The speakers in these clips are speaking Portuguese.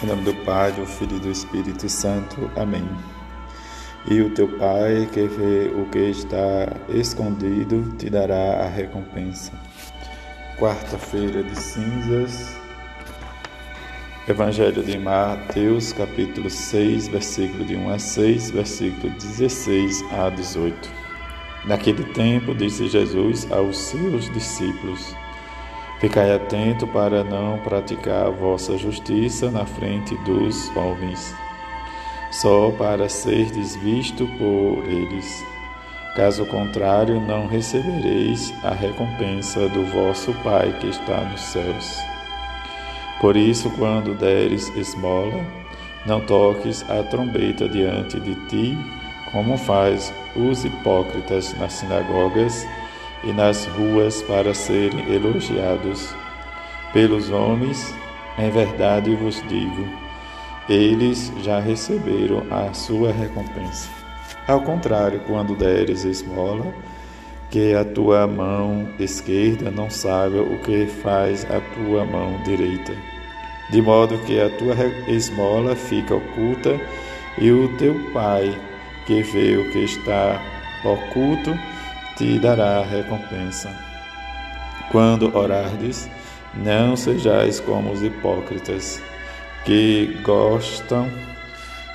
Em nome do Pai, do Filho e do Espírito Santo. Amém. E o teu Pai, que vê o que está escondido, te dará a recompensa. Quarta-feira de Cinzas. Evangelho de Mateus, capítulo 6, versículo de 1 a 6, versículo 16 a 18. Naquele tempo, disse Jesus aos seus discípulos: Ficai atento para não praticar a vossa justiça na frente dos homens, só para serdes visto por eles. Caso contrário, não recebereis a recompensa do vosso Pai que está nos céus. Por isso, quando deres esmola, não toques a trombeta diante de ti, como faz os hipócritas nas sinagogas e nas ruas, para serem elogiados pelos homens. Em verdade vos digo, eles já receberam a sua recompensa. Ao contrário, quando deres esmola, que a tua mão esquerda não saiba o que faz a tua mão direita, de modo que a tua esmola fica oculta, e o teu Pai, que vê o que está oculto, te dará recompensa. Quando orardes, não sejais como os hipócritas, que gostam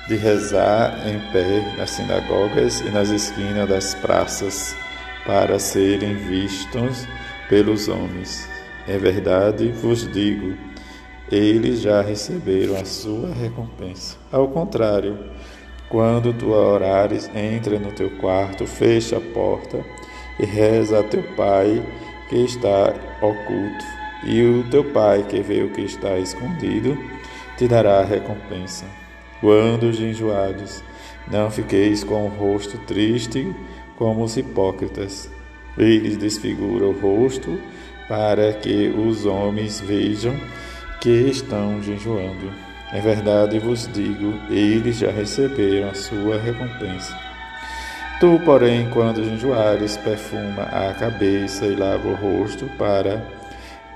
de rezar em pé nas sinagogas e nas esquinas das praças, para serem vistos pelos homens. Em verdade vos digo, eles já receberam a sua recompensa. Ao contrário, quando tu orares, entra no teu quarto, fecha a porta e reza a teu Pai que está oculto, e o teu Pai que vê o que está escondido te dará a recompensa. Quando jejuares, não fiqueis com o rosto triste como os hipócritas. Eles desfiguram o rosto para que os homens vejam que estão jejuando. É verdade vos digo, eles já receberam a sua recompensa. Tu, porém, quando jejuares, perfuma a cabeça e lava o rosto, para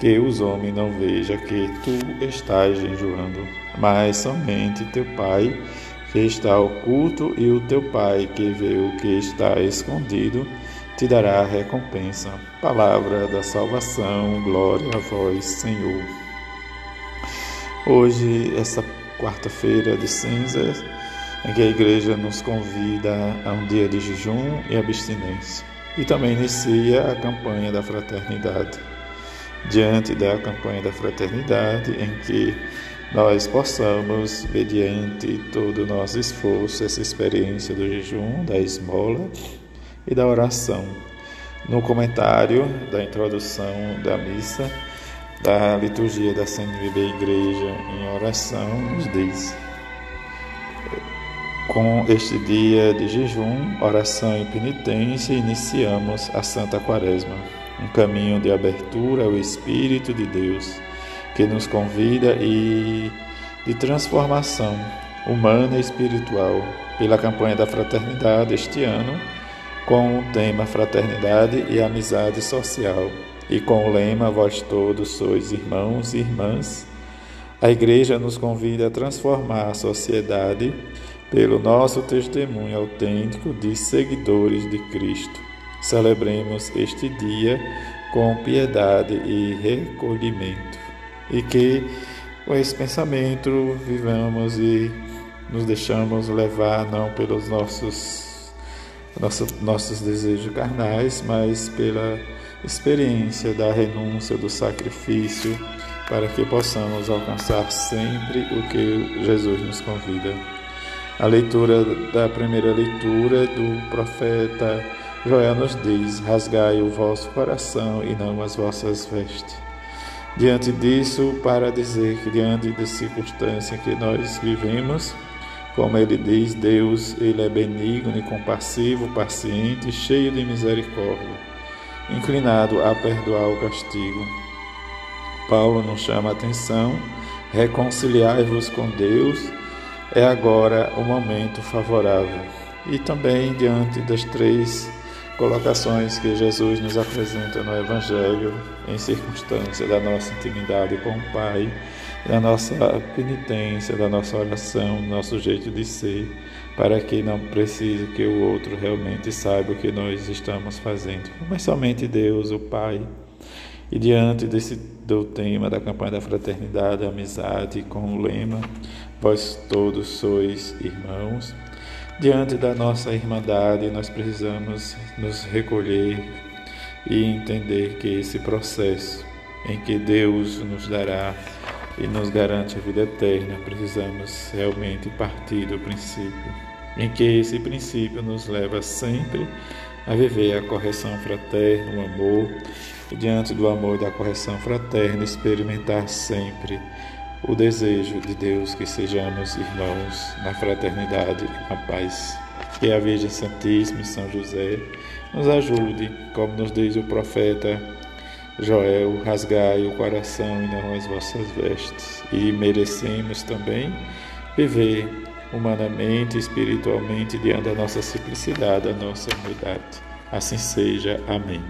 que os homens não vejam que tu estás jejuando, mas somente teu Pai que está oculto, e o teu Pai que vê o que está escondido te dará a recompensa. Palavra da salvação, glória a vós, Senhor. Hoje, essa quarta-feira de cinzas, em que a igreja nos convida a um dia de jejum e abstinência, e também inicia a campanha da fraternidade. Diante da campanha da fraternidade, em que nós possamos, mediante todo o nosso esforço, essa experiência do jejum, da esmola e da oração. No comentário da introdução da missa, da liturgia da CNBB Igreja em Oração, nos diz: com este dia de jejum, oração e penitência, iniciamos a Santa Quaresma, um caminho de abertura ao Espírito de Deus, que nos convida e de transformação humana e espiritual, pela campanha da fraternidade este ano, com o tema Fraternidade e Amizade Social, e com o lema Vós todos sois irmãos e irmãs. A Igreja nos convida a transformar a sociedade pelo nosso testemunho autêntico de seguidores de Cristo. Celebremos este dia com piedade e recolhimento, e que com esse pensamento vivamos e nos deixamos levar não pelos nossos desejos carnais, mas pela experiência da renúncia, do sacrifício, para que possamos alcançar sempre o que Jesus nos convida. A leitura da primeira leitura do profeta Joel nos diz: rasgai o vosso coração e não as vossas vestes. Diante disso, para dizer que diante da circunstância que nós vivemos, como ele diz, Deus, ele é benigno e compassivo, paciente, cheio de misericórdia, inclinado a perdoar o castigo. Paulo nos chama a atenção: reconciliai-vos com Deus, é agora o momento favorável. E também, diante das três colocações que Jesus nos apresenta no Evangelho, em circunstância da nossa intimidade com o Pai, da nossa penitência, da nossa oração, do nosso jeito de ser, para que não precise que o outro realmente saiba o que nós estamos fazendo, mas somente Deus, o Pai. E diante do tema da campanha da fraternidade, amizade, com o lema "Vós todos sois irmãos", diante da nossa irmandade, nós precisamos nos recolher e entender que esse processo em que Deus nos dará e nos garante a vida eterna, precisamos realmente partir do princípio, em que esse princípio nos leva sempre a viver a correção fraterna, o amor, e diante do amor e da correção fraterna, experimentar sempre o desejo de Deus que sejamos irmãos na fraternidade e na paz. Que a Virgem Santíssima e São José nos ajude, como nos diz o profeta Joel: rasgai o coração e não as vossas vestes. E merecemos também viver humanamente, espiritualmente, diante da nossa simplicidade, da nossa humildade. Assim seja. Amém.